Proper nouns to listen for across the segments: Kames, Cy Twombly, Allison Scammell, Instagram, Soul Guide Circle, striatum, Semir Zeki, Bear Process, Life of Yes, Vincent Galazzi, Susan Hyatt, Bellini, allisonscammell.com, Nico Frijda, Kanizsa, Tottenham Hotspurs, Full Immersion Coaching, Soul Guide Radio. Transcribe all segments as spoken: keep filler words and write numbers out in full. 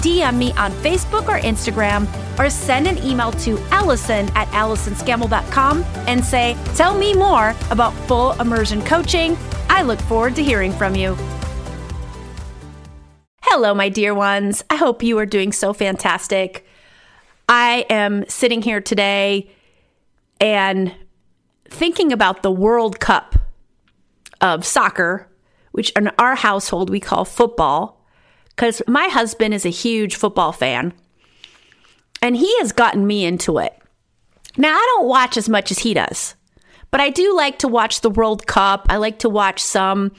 D M me on Facebook or Instagram, or send an email to Allison at allison scammell dot com and say, tell me more about Full Immersion Coaching. I look forward to hearing from you. Hello, my dear ones. I hope you are doing so fantastic. I am sitting here today and thinking about the World Cup of soccer, which in our household we call football, because my husband is a huge football fan, and he has gotten me into it. Now, I don't watch as much as he does, but I do like to watch the World Cup. I like to watch some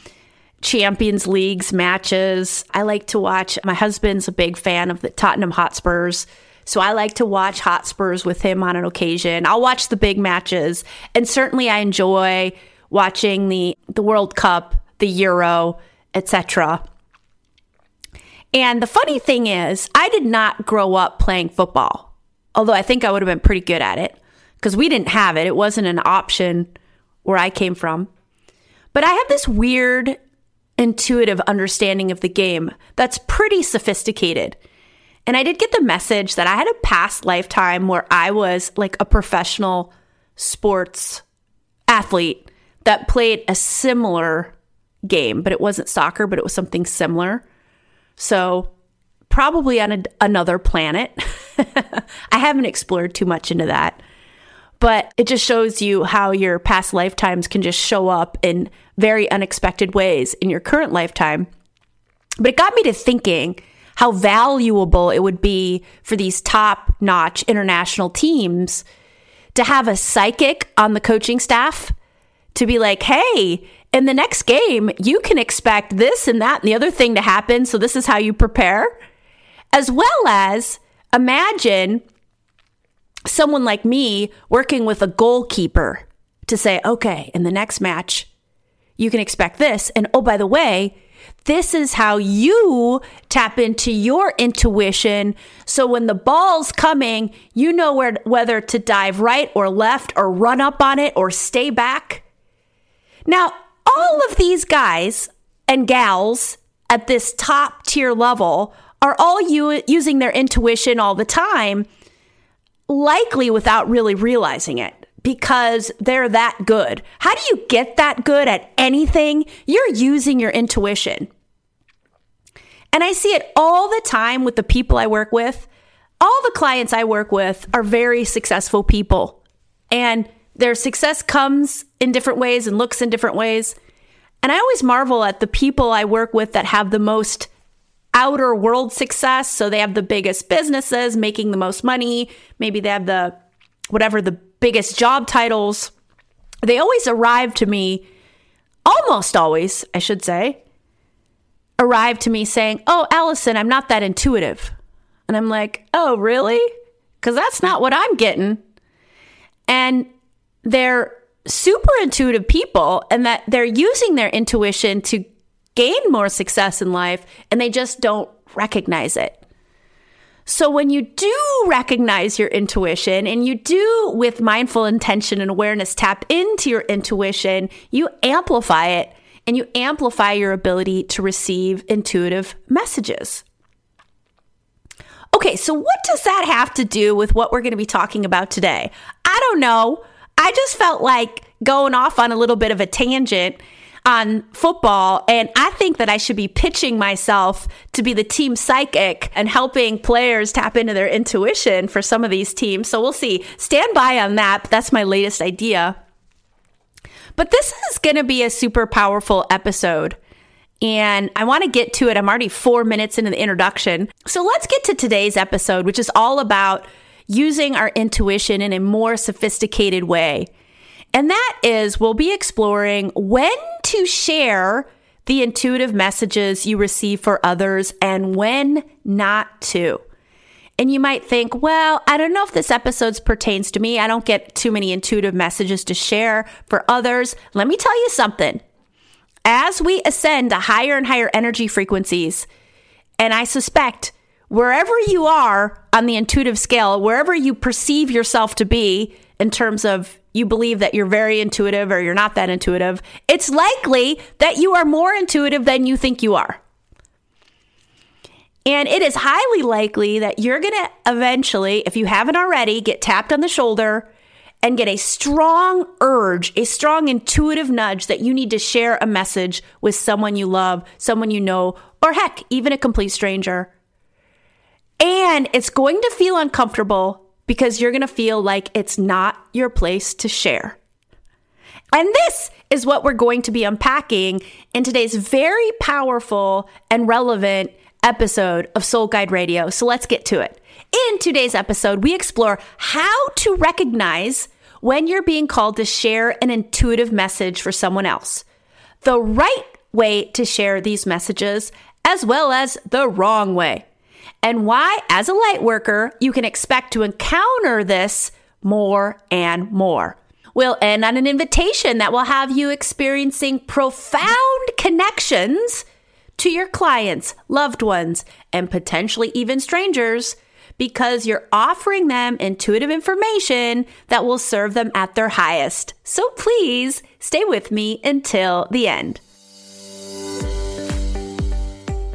Champions League's matches. I like to watch, my husband's a big fan of the Tottenham Hotspurs, so I like to watch Hotspurs with him on an occasion. I'll watch the big matches, and certainly I enjoy watching the, the World Cup, the Euro, et cetera. And the funny thing is, I did not grow up playing football, although I think I would have been pretty good at it because we didn't have it. It wasn't an option where I came from. But I have this weird intuitive understanding of the game that's pretty sophisticated. And I did get the message that I had a past lifetime where I was like a professional sports athlete that played a similar game, but it wasn't soccer, but it was something similar. So probably on a, another planet. I haven't explored too much into that, but it just shows you how your past lifetimes can just show up in very unexpected ways in your current lifetime. But it got me to thinking how valuable it would be for these top-notch international teams to have a psychic on the coaching staff to be like, hey, in the next game, you can expect this and that and the other thing to happen, so this is how you prepare. As well as imagine someone like me working with a goalkeeper to say, okay, in the next match, you can expect this, and oh, by the way, this is how you tap into your intuition. So when the ball's coming, you know where, whether to dive right or left or run up on it or stay back. Now, all of these guys and gals at this top tier level are all u- using their intuition all the time, likely without really realizing it, because they're that good. How do you get that good at anything? You're using your intuition. And I see it all the time with the people I work with. All the clients I work with are very successful people, and their success comes in different ways and looks in different ways. And I always marvel at the people I work with that have the most outer world success. So they have the biggest businesses, making the most money. Maybe they have the, whatever the biggest job titles. They always arrive to me, almost always, I should say, arrive to me saying, oh, Allison, I'm not that intuitive. And I'm like, oh, really? Because that's not what I'm getting. And they're super intuitive people, and that they're using their intuition to gain more success in life, and they just don't recognize it. So when you do recognize your intuition, and you do, with mindful intention and awareness, tap into your intuition, you amplify it, and you amplify your ability to receive intuitive messages. Okay, so what does that have to do with what we're going to be talking about today? I don't know. I just felt like going off on a little bit of a tangent on football, and I think that I should be pitching myself to be the team psychic and helping players tap into their intuition for some of these teams. So we'll see. Stand by on that. But that's my latest idea. But this is going to be a super powerful episode, and I want to get to it. I'm already four minutes into the introduction. So let's get to today's episode, which is all about using our intuition in a more sophisticated way. And that is, we'll be exploring when to share the intuitive messages you receive for others and when not to. And you might think, well, I don't know if this episode pertains to me. I don't get too many intuitive messages to share for others. Let me tell you something. As we ascend to higher and higher energy frequencies, and I suspect wherever you are on the intuitive scale, wherever you perceive yourself to be in terms of you believe that you're very intuitive or you're not that intuitive, it's likely that you are more intuitive than you think you are. And it is highly likely that you're going to eventually, if you haven't already, get tapped on the shoulder and get a strong urge, a strong intuitive nudge that you need to share a message with someone you love, someone you know, or heck, even a complete stranger. And it's going to feel uncomfortable because you're going to feel like it's not your place to share. And this is what we're going to be unpacking in today's very powerful and relevant episode of Soul Guide Radio. So let's get to it. In today's episode, we explore how to recognize when you're being called to share an intuitive message for someone else, the right way to share these messages, as well as the wrong way, and why, as a light worker, you can expect to encounter this more and more. We'll end on an invitation that will have you experiencing profound connections to your clients, loved ones, and potentially even strangers, because you're offering them intuitive information that will serve them at their highest. So please stay with me until the end.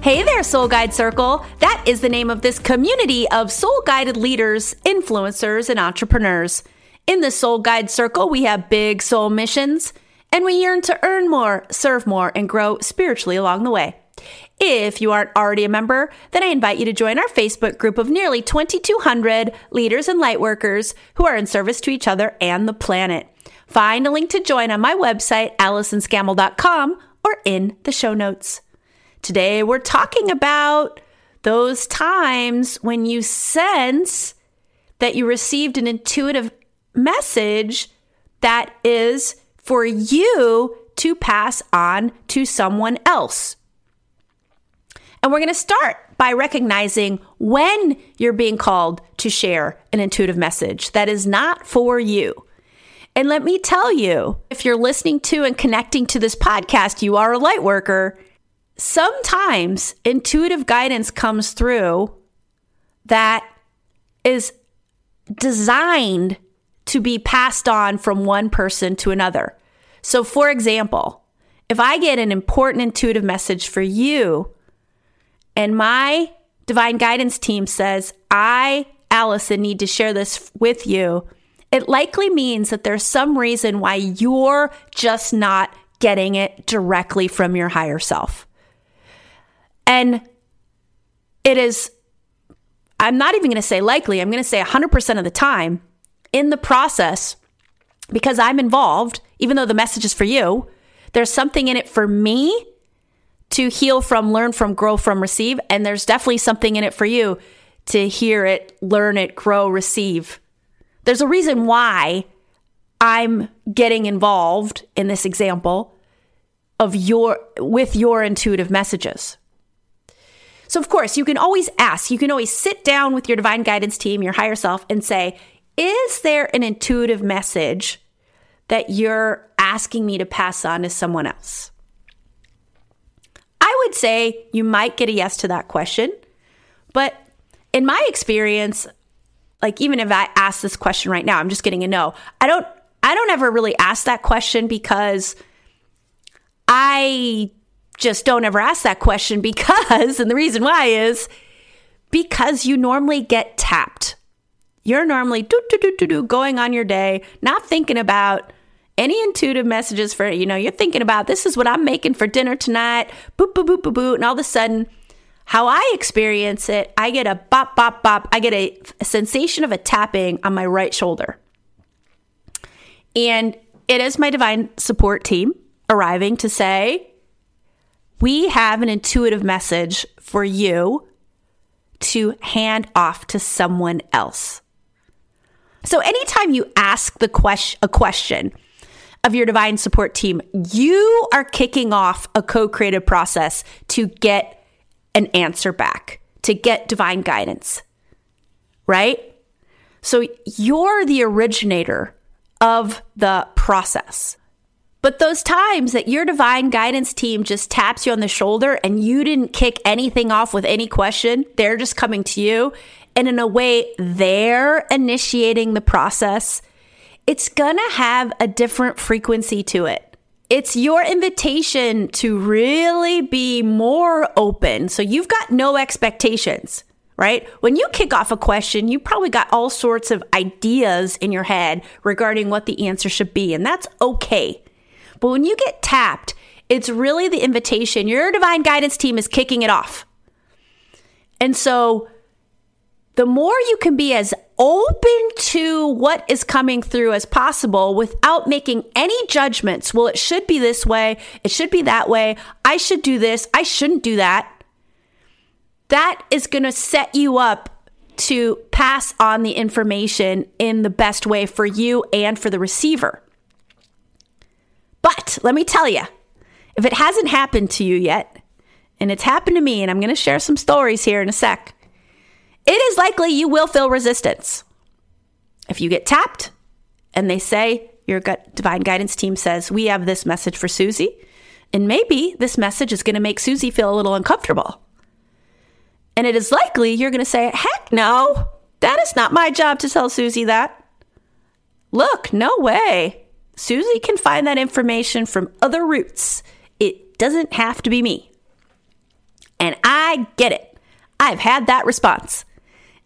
Hey there, Soul Guide Circle. That is the name of this community of soul-guided leaders, influencers, and entrepreneurs. In the Soul Guide Circle, we have big soul missions, and we yearn to earn more, serve more, and grow spiritually along the way. If you aren't already a member, then I invite you to join our Facebook group of nearly twenty-two hundred leaders and lightworkers who are in service to each other and the planet. Find a link to join on my website, allison scammell dot com, or in the show notes. Today, we're talking about those times when you sense that you received an intuitive message that is for you to pass on to someone else. And we're going to start by recognizing when you're being called to share an intuitive message that is not for you. And let me tell you, if you're listening to and connecting to this podcast, you are a light worker. Sometimes intuitive guidance comes through that is designed to be passed on from one person to another. So for example, if I get an important intuitive message for you, and my divine guidance team says, I, Allison, need to share this with you, it likely means that there's some reason why you're just not getting it directly from your higher self. And it is, I'm not even going to say likely, I'm going to say one hundred percent of the time in the process, because I'm involved, even though the message is for you, there's something in it for me to heal from, learn from, grow from, receive. And there's definitely something in it for you to hear it, learn it, grow, receive. There's a reason why I'm getting involved in this example of your with your intuitive messages. So of course, you can always ask, you can always sit down with your divine guidance team, your higher self, and say, is there an intuitive message that you're asking me to pass on to someone else? I would say you might get a yes to that question, but in my experience, like even if I ask this question right now, I'm just getting a no. I don't, I don't ever really ask that question because I just don't ever ask that question because, and the reason why is because you normally get tapped. You're normally do do do do do going on your day, not thinking about any intuitive messages for, you know, you're thinking about this is what I'm making for dinner tonight, boop, boop, boop, boop, boop, and all of a sudden, How I experience it, I get a bop, bop, bop. I get a, a sensation of a tapping on my right shoulder. And it is my divine support team arriving to say, we have an intuitive message for you to hand off to someone else. So anytime you ask the question, a question of your divine support team, you are kicking off a co-creative process to get an answer back, to get divine guidance, right? So you're the originator of the process. But those times that your divine guidance team just taps you on the shoulder and you didn't kick anything off with any question, they're just coming to you. And in a way, they're initiating the process. It's gonna have a different frequency to it. It's your invitation to really be more open. So you've got no expectations, right? When you kick off a question, you probably got all sorts of ideas in your head regarding what the answer should be, and that's okay. But when you get tapped, it's really the invitation. Your divine guidance team is kicking it off. And so the more you can be as open to what is coming through as possible without making any judgments. Well, it should be this way. It should be that way. I should do this. I shouldn't do that. That is going to set you up to pass on the information in the best way for you and for the receiver. But let me tell you, if it hasn't happened to you yet, and it's happened to me, and I'm going to share some stories here in a sec, it is likely you will feel resistance. If you get tapped and they say, your divine guidance team says, we have this message for Susie, and maybe this message is going to make Susie feel a little uncomfortable. And it is likely you're going to say, heck no, that is not my job to tell Susie that. Look, no way. Susie can find that information from other routes. It doesn't have to be me. And I get it. I've had that response.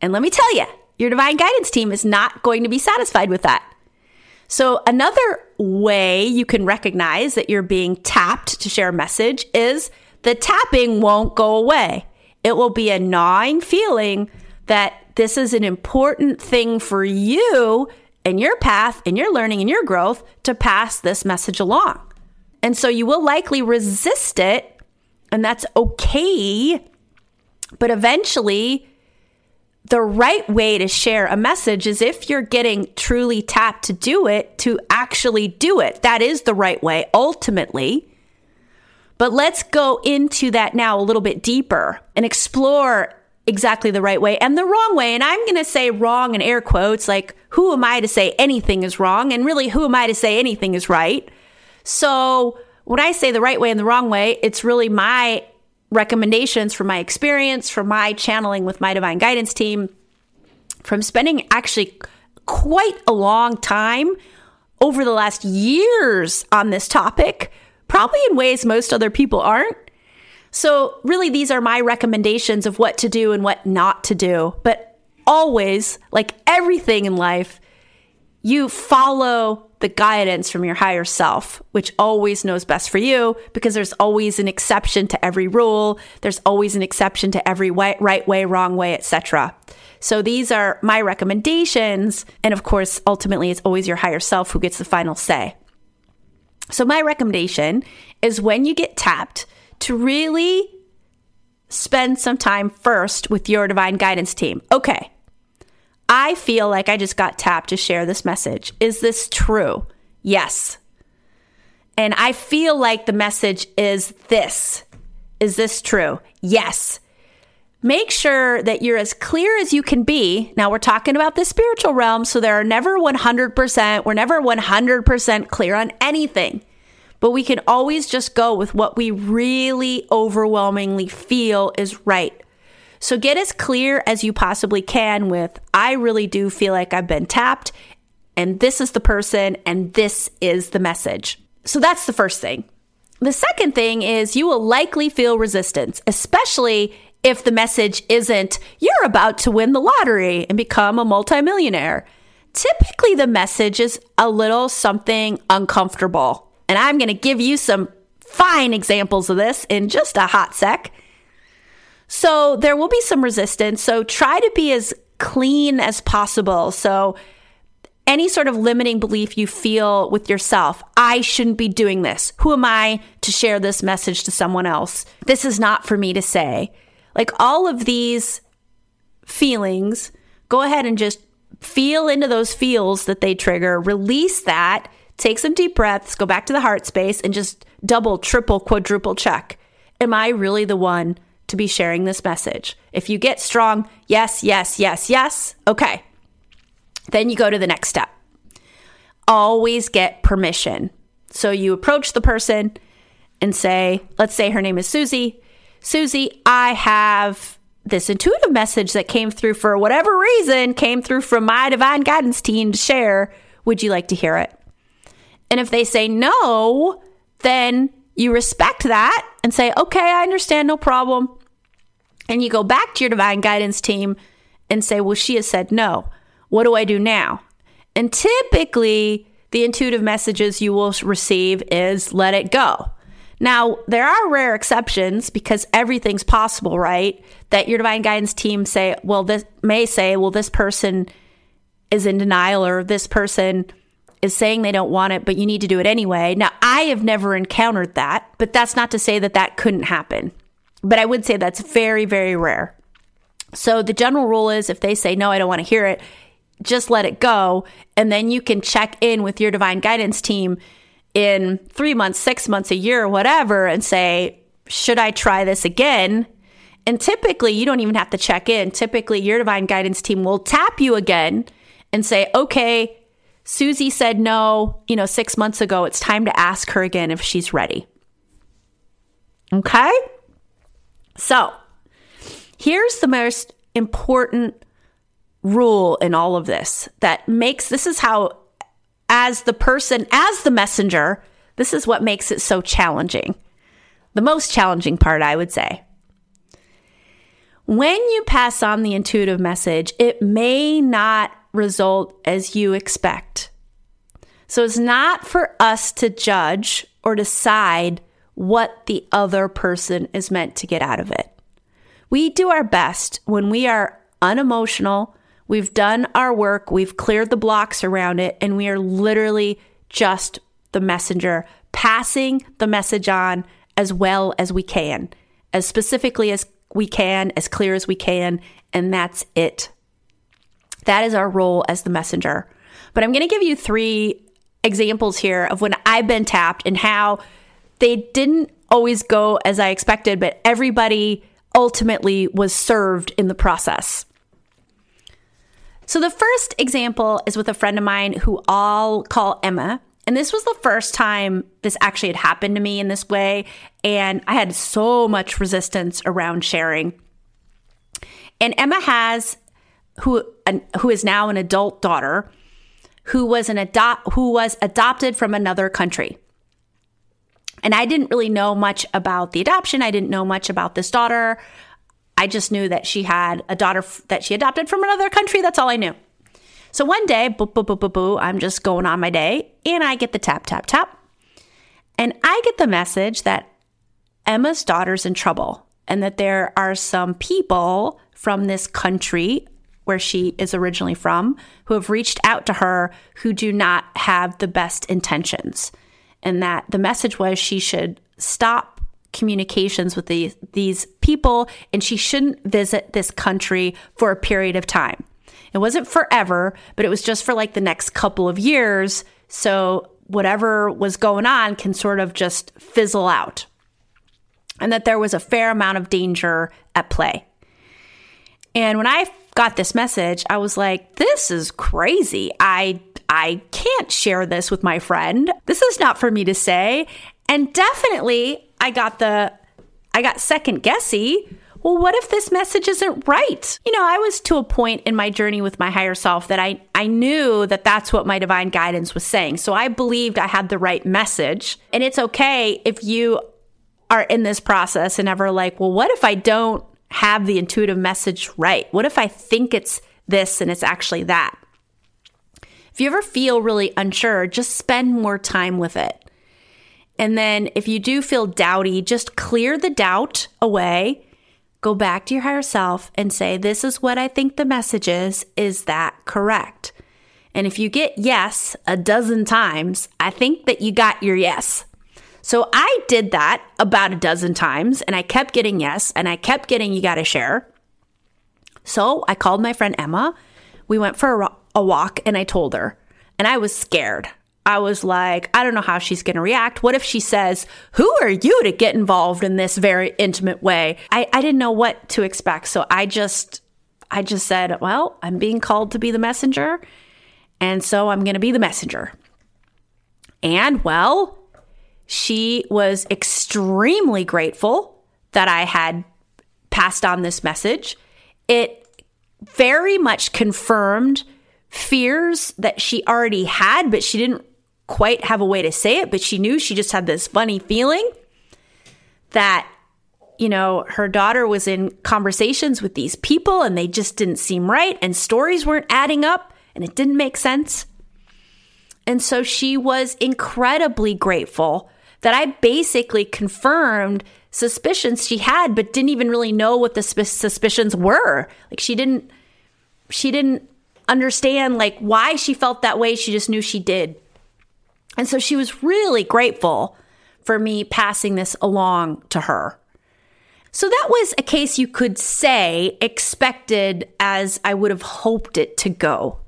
And let me tell you, your divine guidance team is not going to be satisfied with that. So another way you can recognize that you're being tapped to share a message is the tapping won't go away. It will be a gnawing feeling that this is an important thing for you and your path and your learning and your growth to pass this message along. And so you will likely resist it, and that's okay. But eventually, the right way to share a message is if you're getting truly tapped to do it, to actually do it. That is the right way, ultimately. But let's go into that now a little bit deeper and explore exactly the right way and the wrong way. And I'm going to say wrong in air quotes, like, who am I to say anything is wrong? And really, who am I to say anything is right? So when I say the right way and the wrong way, it's really my recommendations from my experience, from my channeling with my divine guidance team, from spending actually quite a long time over the last years on this topic, probably in ways most other people aren't. So really, these are my recommendations of what to do and what not to do. But always, like everything in life, you follow the guidance from your higher self, which always knows best for you, because there's always an exception to every rule. There's always an exception to every way, right way, wrong way, et cetera. So these are my recommendations. And of course, ultimately, it's always your higher self who gets the final say. So my recommendation is when you get tapped to really spend some time first with your divine guidance team. Okay. I feel like I just got tapped to share this message. Is this true? Yes. And I feel like the message is this. Is this true? Yes. Make sure that you're as clear as you can be. Now we're talking about the spiritual realm, so there are never one hundred percent. We're never one hundred percent clear on anything. But we can always just go with what we really overwhelmingly feel is right. So get as clear as you possibly can with, I really do feel like I've been tapped, and this is the person, and this is the message. So that's the first thing. The second thing is you will likely feel resistance, especially if the message isn't, you're about to win the lottery and become a multimillionaire. Typically, the message is a little something uncomfortable. And I'm going to give you some fine examples of this in just a hot sec. So there will be some resistance. So try to be as clean as possible. So any sort of limiting belief you feel with yourself, I shouldn't be doing this. Who am I to share this message to someone else? This is not for me to say. Like, all of these feelings, go ahead and just feel into those feels that they trigger, release that, take some deep breaths, go back to the heart space, and just double, triple, quadruple check. Am I really the one to be sharing this message? If you get strong, yes, yes, yes, yes, okay. Then you go to the next step. Always get permission. So you approach the person and say, let's say her name is Susie. Susie, I have this intuitive message that came through for whatever reason, came through from my divine guidance team to share. Would you like to hear it? And if they say no, then you respect that and say, okay, I understand, no problem. And you go back to your divine guidance team and say, well, she has said no. What do I do now? And typically, the intuitive messages you will receive is let it go. Now, there are rare exceptions because everything's possible, right? That your divine guidance team say, well, this may say, well, this person is in denial, or this person is saying they don't want it, but you need to do it anyway. Now, I have never encountered that, but that's not to say that that couldn't happen. But I would say that's very, very rare. So the general rule is if they say, no, I don't want to hear it, just let it go. And then you can check in with your divine guidance team in three months, six months, a year, whatever, and say, should I try this again? And typically, you don't even have to check in. Typically, your divine guidance team will tap you again and say, okay, Susie said no, you know, six months ago, it's time to ask her again if she's ready. Okay? So here's the most important rule in all of this that makes, this is how, as the person, as the messenger, this is what makes it so challenging. The most challenging part, I would say. When you pass on the intuitive message, it may not result as you expect. So it's not for us to judge or decide what the other person is meant to get out of it. We do our best when we are unemotional. We've done our work, we've cleared the blocks around it, and we are literally just the messenger, passing the message on as well as we can, as specifically as we can, as clear as we can, and that's it. That is our role as the messenger. But I'm going to give you three examples here of when I've been tapped and how they didn't always go as I expected, but everybody ultimately was served in the process. So the first example is with a friend of mine who I'll call Emma. And this was the first time this actually had happened to me in this way. And I had so much resistance around sharing. And Emma has, who an, who is now an adult daughter, who was an adopt who was adopted from another country. And I didn't really know much about the adoption. I didn't know much about this daughter. I just knew that she had a daughter f- that she adopted from another country. That's all I knew. So one day, boo, boo, boo, boo, boo, I'm just going on my day, and I get the tap, tap, tap. And I get the message that Emma's daughter's in trouble and that there are some people from this country where she is originally from who have reached out to her who do not have the best intentions. And that the message was she should stop communications with these these people, and she shouldn't visit this country for a period of time. It wasn't forever, but it was just for like the next couple of years. So whatever was going on can sort of just fizzle out, and that there was a fair amount of danger at play. And when I got this message, I was like, this is crazy. I I can't share this with my friend. This is not for me to say. And definitely I got the, I got second guessy. Well, what if this message isn't right? You know, I was to a point in my journey with my higher self that I, I knew that that's what my divine guidance was saying. So I believed I had the right message. And it's okay if you are in this process and ever like, well, what if I don't have the intuitive message right? What if I think it's this and it's actually that? If you ever feel really unsure, just spend more time with it. And then if you do feel doubty, just clear the doubt away, Go back to your higher self and say, this is what I think the message is. Is that correct? And if you get yes a dozen times, I think that you got your yes. So I did that about a dozen times and I kept getting yes and I kept getting you gotta share. So I called my friend Emma. We went for a, a walk and I told her. And I was scared. I was like, I don't know how she's going to react. What if she says, who are you to get involved in this very intimate way? I, I didn't know what to expect. So I just, I just said, well, I'm being called to be the messenger. And so I'm going to be the messenger. And well, she was extremely grateful that I had passed on this message. It very much confirmed fears that she already had, but she didn't quite have a way to say it, but she knew. She just had this funny feeling that, you know, her daughter was in conversations with these people and they just didn't seem right and stories weren't adding up and it didn't make sense. And so she was incredibly grateful that I basically confirmed suspicions she had, but didn't even really know what the sp- suspicions were. Like she didn't, she didn't understand like why she felt that way. She just knew she did. And so she was really grateful for me passing this along to her. So that was a case you could say expected as I would have hoped it to go.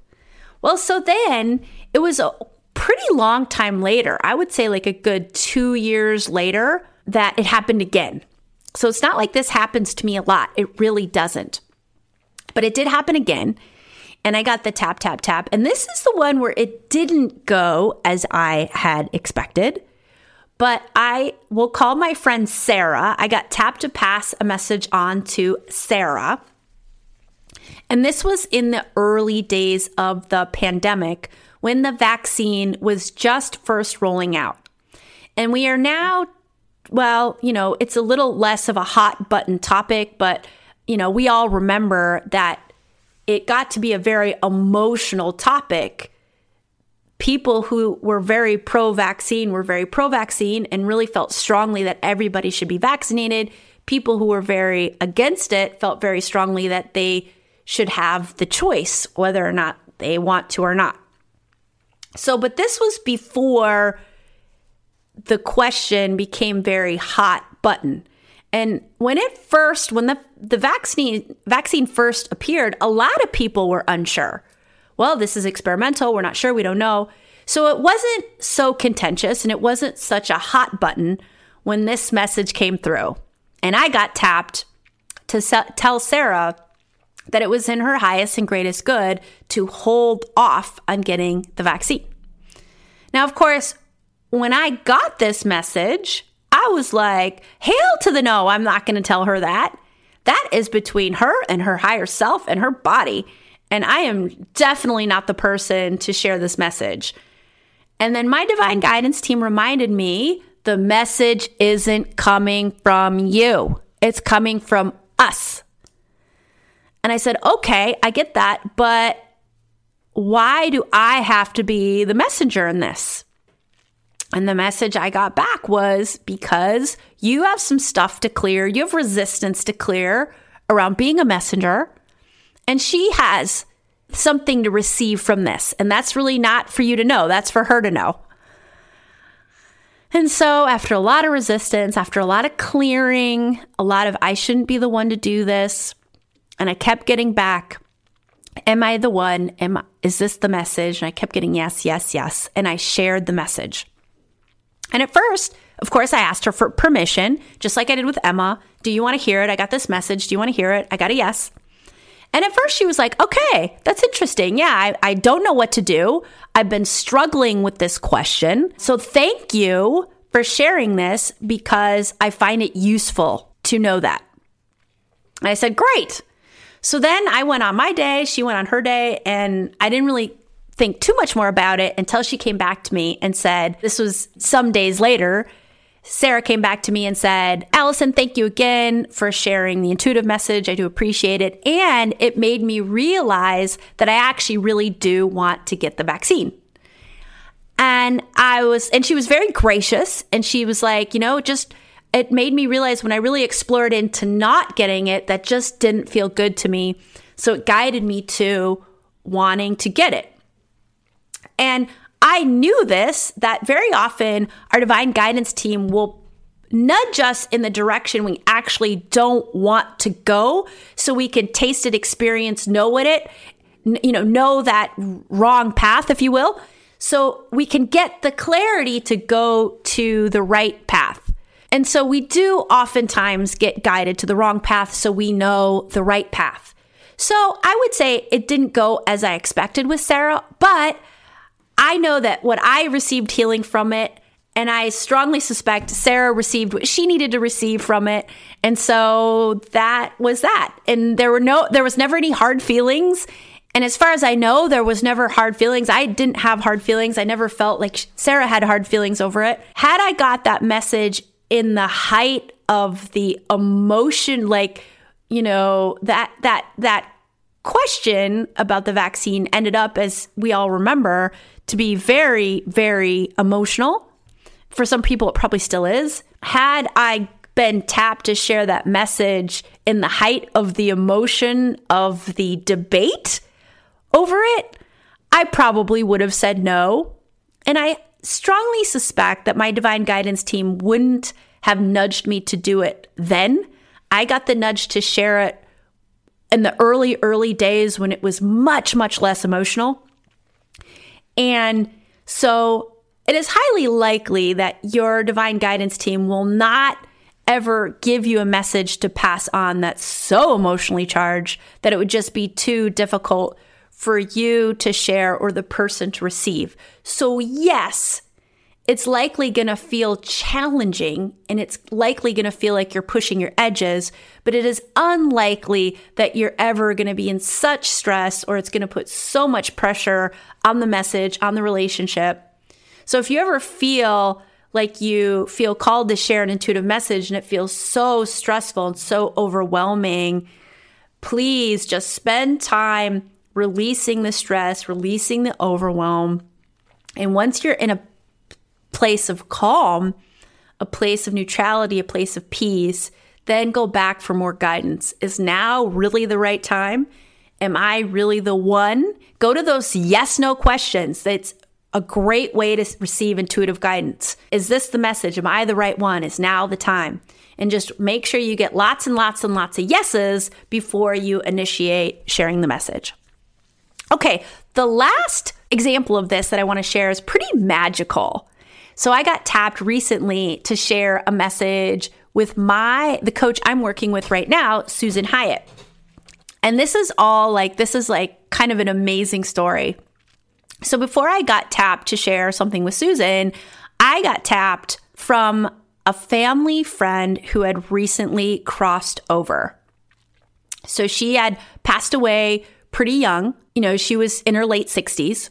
Well, so then it was a pretty long time later, I would say like a good two years later, that it happened again. So it's not like this happens to me a lot. It really doesn't. But it did happen again. And I got the tap, tap, tap. And this is the one where it didn't go as I had expected. But I will call my friend Sarah. I got tapped to pass a message on to Sarah. And this was in the early days of the pandemic when the vaccine was just first rolling out. And we are now, well, you know, it's a little less of a hot button topic, but, you know, we all remember that it got to be a very emotional topic. People who were very pro-vaccine were very pro-vaccine and really felt strongly that everybody should be vaccinated. People who were very against it felt very strongly that they should have the choice whether or not they want to or not. So, but this was before the question became very hot button. And when it first, when the, the vaccine vaccine first appeared, a lot of people were unsure. Well, this is experimental. We're not sure. We don't know. So it wasn't so contentious and it wasn't such a hot button when this message came through. And I got tapped to se- tell Sarah that it was in her highest and greatest good to hold off on getting the vaccine. Now, of course, when I got this message, I was like, hail to the no, I'm not going to tell her that. That is between her and her higher self and her body. And I am definitely not the person to share this message. And then my divine guidance team reminded me, the message isn't coming from you. It's coming from us. And I said, okay, I get that. But why do I have to be the messenger in this? And the message I got back was because you have some stuff to clear. You have resistance to clear around being a messenger. And she has something to receive from this. And that's really not for you to know. That's for her to know. And so after a lot of resistance, after a lot of clearing, a lot of I shouldn't be the one to do this. And I kept getting back. Am I the one? Am I, is this the message? And I kept getting yes, yes, yes. And I shared the message. And at first, of course, I asked her for permission, just like I did with Emma. Do you want to hear it? I got this message. Do you want to hear it? I got a yes. And at first she was like, okay, that's interesting. Yeah, I, I don't know what to do. I've been struggling with this question. So thank you for sharing this because I find it useful to know that. And I said, great. So then I went on my day. She went on her day. And I didn't really think too much more about it until she came back to me and said, this was some days later, Sarah came back to me and said, Allison, thank you again for sharing the intuitive message. I do appreciate it. And it made me realize that I actually really do want to get the vaccine. And I was, and she was very gracious. And she was like, you know, just, it made me realize when I really explored into not getting it, that just didn't feel good to me. So it guided me to wanting to get it. And I knew this, that very often our divine guidance team will nudge us in the direction we actually don't want to go so we can taste it, experience, know it, you know, know that wrong path, if you will, so we can get the clarity to go to the right path. And so we do oftentimes get guided to the wrong path so we know the right path. So I would say it didn't go as I expected with Sarah, but I know that what I received healing from it, and I strongly suspect Sarah received what she needed to receive from it. And so that was that. And there were no, there was never any hard feelings. And as far as I know, there was never hard feelings. I didn't have hard feelings. I never felt like Sarah had hard feelings over it. Had I got that message in the height of the emotion, like, you know, that that that question about the vaccine ended up, as we all remember, to be very, very emotional. For some people, it probably still is. Had I been tapped to share that message in the height of the emotion of the debate over it, I probably would have said no. And I strongly suspect that my divine guidance team wouldn't have nudged me to do it then. I got the nudge to share it in the early, early days when it was much, much less emotional. And so it is highly likely that your divine guidance team will not ever give you a message to pass on that's so emotionally charged that it would just be too difficult for you to share or the person to receive. So yes, it's likely going to feel challenging, and it's likely going to feel like you're pushing your edges, but it is unlikely that you're ever going to be in such stress or it's going to put so much pressure on the message, on the relationship. So if you ever feel like you feel called to share an intuitive message and it feels so stressful and so overwhelming, please just spend time releasing the stress, releasing the overwhelm. And once you're in a place of calm, a place of neutrality, a place of peace, then go back for more guidance. Is now really the right time? Am I really the one? Go to those yes, no questions. That's a great way to receive intuitive guidance. Is this the message? Am I the right one? Is now the time? And just make sure you get lots and lots and lots of yeses before you initiate sharing the message. Okay, the last example of this that I want to share is pretty magical. So I got tapped recently to share a message with my, the coach I'm working with right now, Susan Hyatt. And this is all like, this is like kind of an amazing story. So before I got tapped to share something with Susan, I got tapped from a family friend who had recently crossed over. So she had passed away pretty young. You know, she was in her late sixties.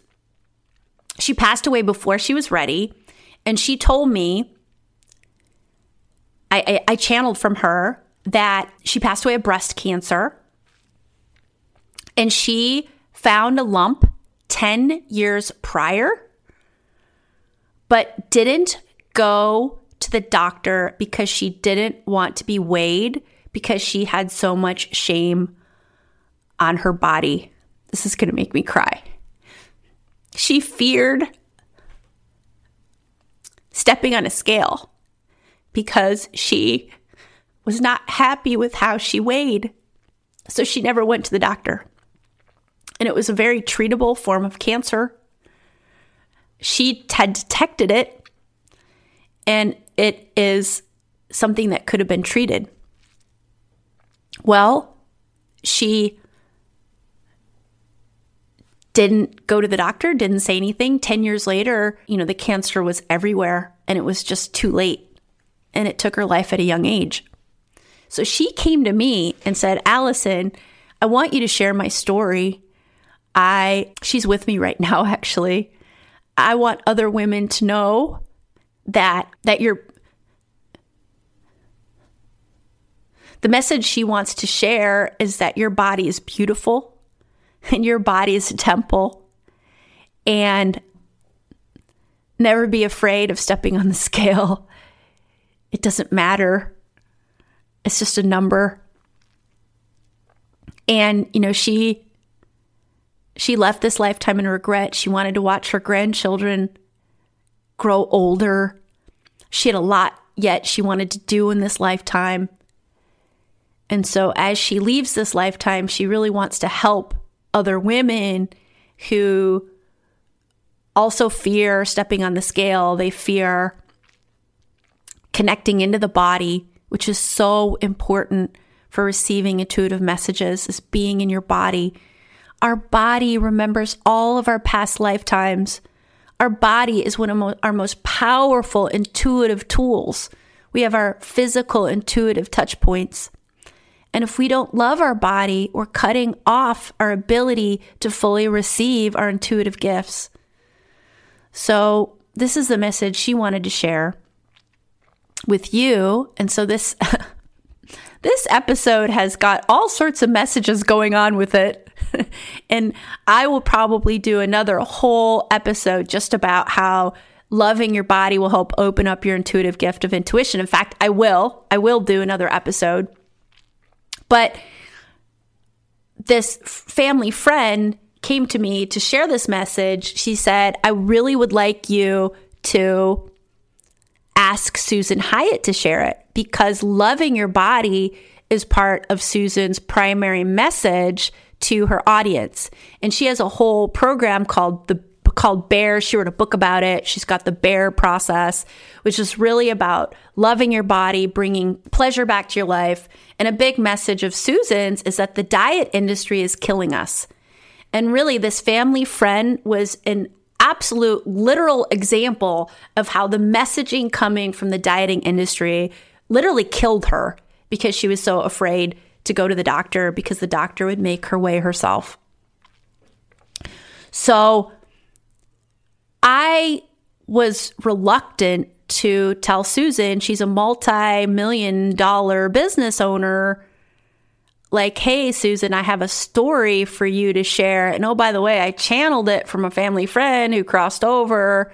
She passed away before she was ready. And she told me, I, I, I channeled from her that she passed away of breast cancer. And she found a lump ten years prior, but didn't go to the doctor because she didn't want to be weighed because she had so much shame on her body. This is going to make me cry. She feared stepping on a scale because she was not happy with how she weighed. So she never went to the doctor. And it was a very treatable form of cancer. She had detected it, and it is something that could have been treated. Well, she didn't go to the doctor, didn't say anything. Ten years later, you know, the cancer was everywhere, and it was just too late. And it took her life at a young age. So she came to me and said, Allison, I want you to share my story. I, she's with me right now, actually. I want other women to know that, that you're, the message she wants to share is that your body is beautiful. And your body is a temple. And never be afraid of stepping on the scale. It doesn't matter. It's just a number. And, you know, she she left this lifetime in regret. She wanted to watch her grandchildren grow older. She had a lot yet she wanted to do in this lifetime. And so as she leaves this lifetime, she really wants to help other women who also fear stepping on the scale. They fear connecting into the body, which is so important for receiving intuitive messages, is being in your body. Our body remembers all of our past lifetimes. Our body is one of our most powerful intuitive tools. We have our physical intuitive touch points. And if we don't love our body, we're cutting off our ability to fully receive our intuitive gifts. So this is the message she wanted to share with you. And so this this episode has got all sorts of messages going on with it. And I will probably do another whole episode just about how loving your body will help open up your intuitive gift of intuition. In fact, I will. I will do another episode. But this family friend came to me to share this message. She said, I really would like you to ask Susan Hyatt to share it, because loving your body is part of Susan's primary message to her audience. And she has a whole program called the called Bear. She wrote a book about it. She's got the Bear Process, which is really about loving your body, bringing pleasure back to your life. And a big message of Susan's is that the diet industry is killing us. And really, this family friend was an absolute literal example of how the messaging coming from the dieting industry literally killed her, because she was so afraid to go to the doctor because the doctor would make her weigh herself. So I was reluctant to tell Susan, she's a multi-million dollar business owner, like, hey, Susan, I have a story for you to share. And oh, by the way, I channeled it from a family friend who crossed over.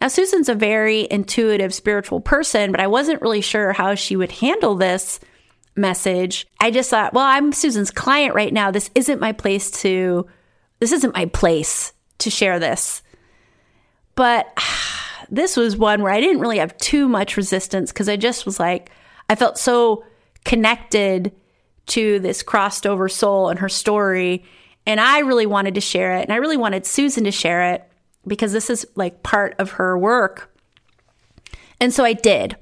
Now, Susan's a very intuitive, spiritual person, but I wasn't really sure how she would handle this message. I just thought, well, I'm Susan's client right now. This isn't my place to, this isn't my place to share this. But ah, this was one where I didn't really have too much resistance, because I just was like, I felt so connected to this crossed over soul and her story. And I really wanted to share it. And I really wanted Susan to share it, because this is like part of her work. And so I did.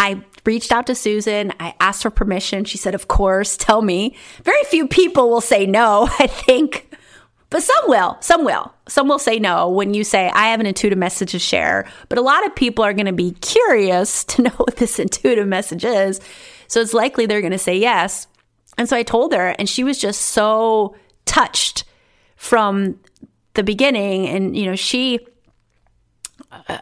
I reached out to Susan. I asked her permission. She said, of course, tell me. Very few people will say no, I think. But some will, some will. Some will say no when you say, I have an intuitive message to share. But a lot of people are going to be curious to know what this intuitive message is. So it's likely they're going to say yes. And so I told her, and she was just so touched from the beginning. And, you know, she uh,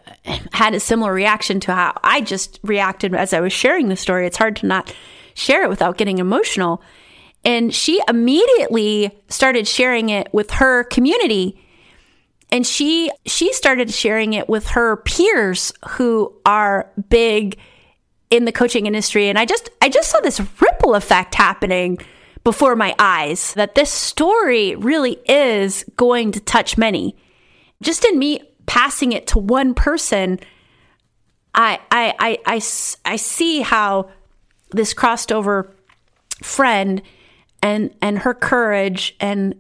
had a similar reaction to how I just reacted as I was sharing the story. It's hard to not share it without getting emotional. And she immediately started sharing it with her community. And she she started sharing it with her peers who are big in the coaching industry. And I just I just saw this ripple effect happening before my eyes, that this story really is going to touch many. Just in me passing it to one person, I I I, I, I see how this crossed over friend and and her courage, and,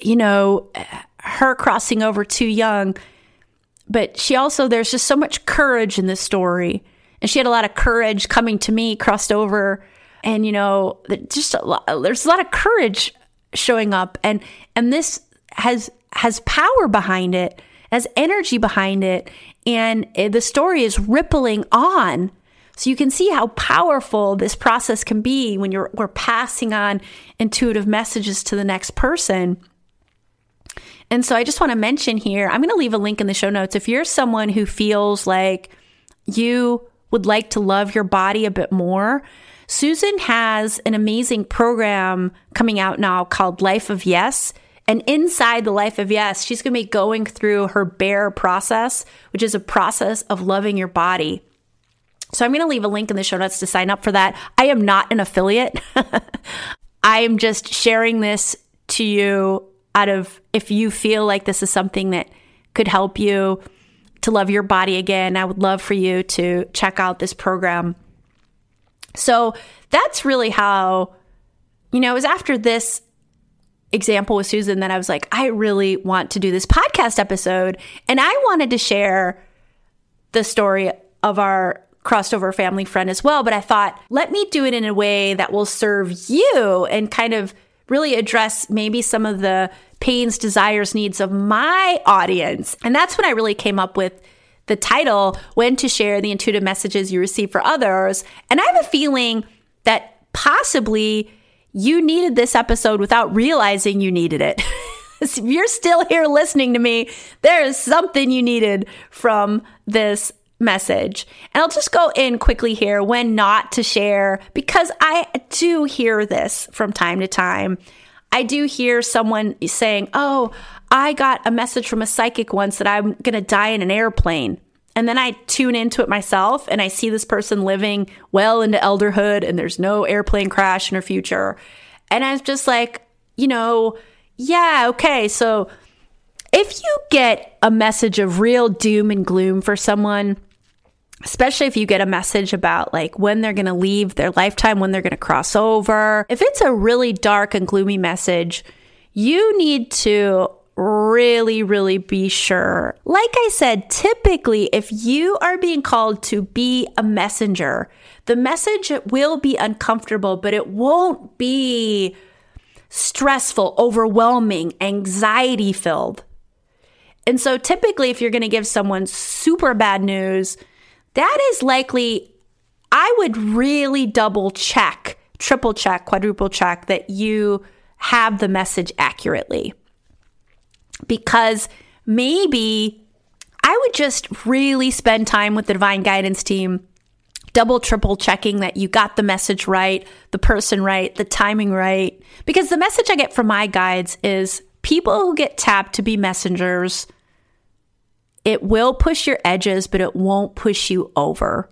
you know, her crossing over too young. But she also, there's just so much courage in this story. And she had a lot of courage coming to me, crossed over. And, you know, just a lot, there's a lot of courage showing up. And and this has has power behind it, has energy behind it. And the story is rippling on. So you can see how powerful this process can be when you're we're passing on intuitive messages to the next person. And so I just want to mention here, I'm going to leave a link in the show notes. If you're someone who feels like you would like to love your body a bit more, Susan has an amazing program coming out now called Life of Yes. And inside the Life of Yes, she's going to be going through her Bear Process, which is a process of loving your body. So I'm going to leave a link in the show notes to sign up for that. I am not an affiliate. I am just sharing this to you out of, if you feel like this is something that could help you to love your body again, I would love for you to check out this program. So that's really how, you know, it was after this example with Susan that I was like, I really want to do this podcast episode. And I wanted to share the story of our crossed over family friend as well. But I thought, let me do it in a way that will serve you and kind of really address maybe some of the pains, desires, needs of my audience. And that's when I really came up with the title, When to Share the Intuitive Messages You Receive for Others. And I have a feeling that possibly you needed this episode without realizing you needed it. If you're still here listening to me, there is something you needed from this message. And I'll just go in quickly here, when not to share, because I do hear this from time to time. I do hear someone saying, oh, I got a message from a psychic once that I'm going to die in an airplane. And then I tune into it myself and I see this person living well into elderhood and there's no airplane crash in her future. And I'm just like, you know, yeah, okay. So if you get a message of real doom and gloom for someone, especially if you get a message about like when they're going to leave their lifetime, when they're going to cross over, if it's a really dark and gloomy message, you need to really, really be sure. Like I said, typically, if you are being called to be a messenger, the message will be uncomfortable, but it won't be stressful, overwhelming, anxiety-filled. And so typically, if you're going to give someone super bad news, that is likely, I would really double check, triple check, quadruple check that you have the message accurately. Because maybe I would just really spend time with the divine guidance team, double, triple checking that you got the message right, the person right, the timing right. Because the message I get from my guides is people who get tapped to be messengers, it will push your edges, but it won't push you over.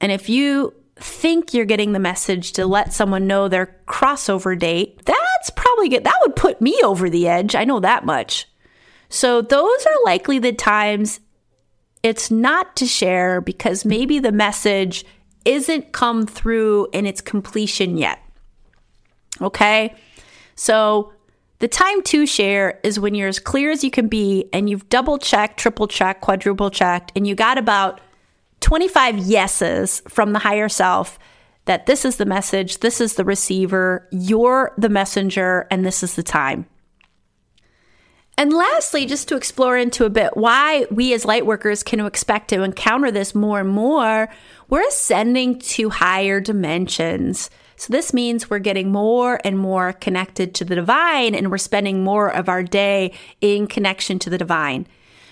And if you think you're getting the message to let someone know their crossover date, that's probably good. That would put me over the edge. I know that much. So those are likely the times it's not to share because maybe the message isn't come through in its completion yet. Okay? So the time to share is when you're as clear as you can be and you've double checked, triple checked, quadruple checked, and you got about twenty-five yeses from the higher self that this is the message, this is the receiver, you're the messenger, and this is the time. And lastly, just to explore into a bit why we as lightworkers can expect to encounter this more and more, we're ascending to higher dimensions. So this means we're getting more and more connected to the divine and we're spending more of our day in connection to the divine.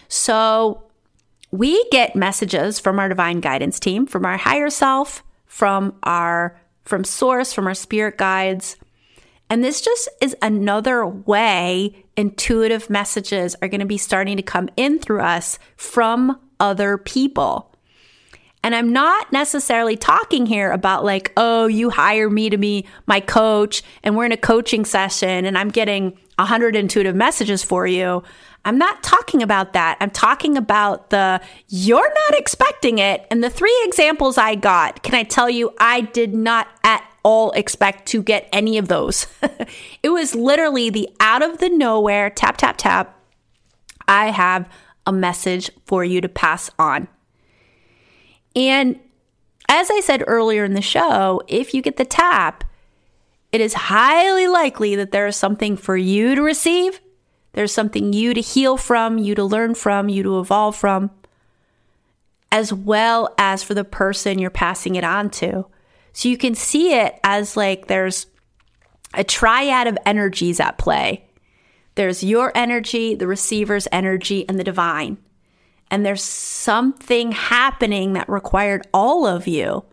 So we get messages from our divine guidance team, from our higher self, from our from source, from our spirit guides. And this just is another way intuitive messages are going to be starting to come in through us from other people. And I'm not necessarily talking here about like, oh, you hire me to be my coach and we're in a coaching session and I'm getting one hundred intuitive messages for you. I'm not talking about that. I'm talking about the, you're not expecting it. And the three examples I got, can I tell you, I did not at all expect to get any of those. It was literally the out of the nowhere, tap, tap, tap. I have a message for you to pass on. And as I said earlier in the show, if you get the tap, it is highly likely that there is something for you to receive. There's something you to heal from, you to learn from, you to evolve from, as well as for the person you're passing it on to. So you can see it as like there's a triad of energies at play. There's your energy, the receiver's energy, and the divine. And there's something happening that required all of you.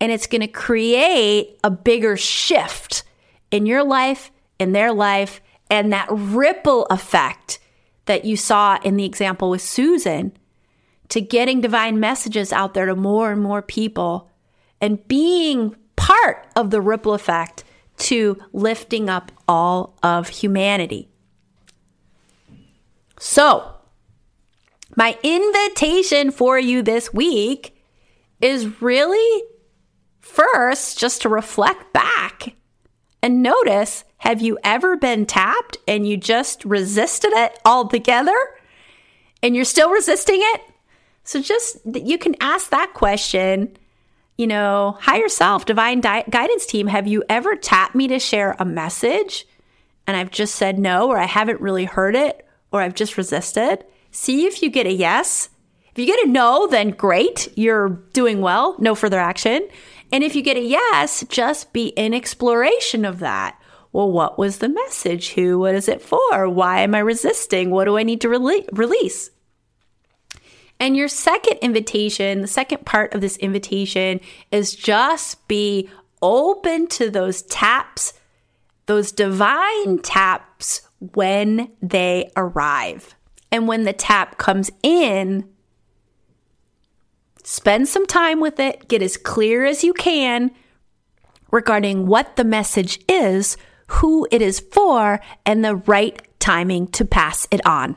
And it's going to create a bigger shift in your life, in their life, and that ripple effect that you saw in the example with Susan to getting divine messages out there to more and more people and being part of the ripple effect to lifting up all of humanity. So, my invitation for you this week is really first just to reflect back and notice, have you ever been tapped and you just resisted it altogether and you're still resisting it? So just, you can ask that question, you know, higher self, divine di- guidance team, have you ever tapped me to share a message and I've just said no, or I haven't really heard it, or I've just resisted? See if you get a yes. If you get a no, then great, you're doing well, no further action. And if you get a yes, just be in exploration of that. Well, what was the message? Who, what is it for? Why am I resisting? What do I need to rele- release? And your second invitation, the second part of this invitation, is just be open to those taps, those divine taps when they arrive. And when the tap comes in, spend some time with it, get as clear as you can regarding what the message is, who it is for, and the right timing to pass it on.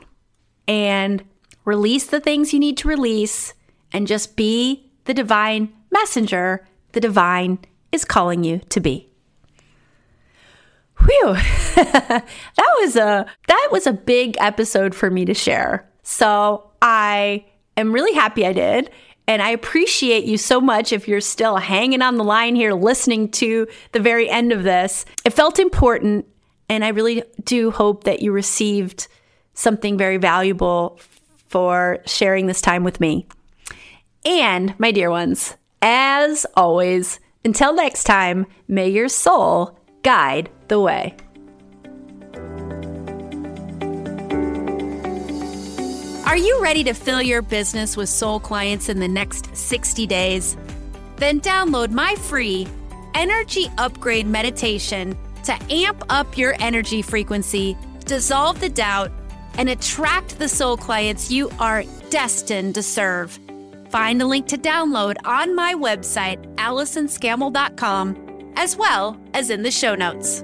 And release the things you need to release and just be the divine messenger the divine is calling you to be. Whew. that was a that was a big episode for me to share. So I am really happy I did. And I appreciate you so much if you're still hanging on the line here, listening to the very end of this. It felt important, and I really do hope that you received something very valuable for sharing this time with me. And my dear ones, as always, until next time, may your soul guide the way. Are you ready to fill your business with soul clients in the next sixty days? Then download my free energy upgrade meditation to amp up your energy frequency, dissolve the doubt, and attract the soul clients you are destined to serve. Find the link to download on my website, allison scammell dot com, as well as in the show notes.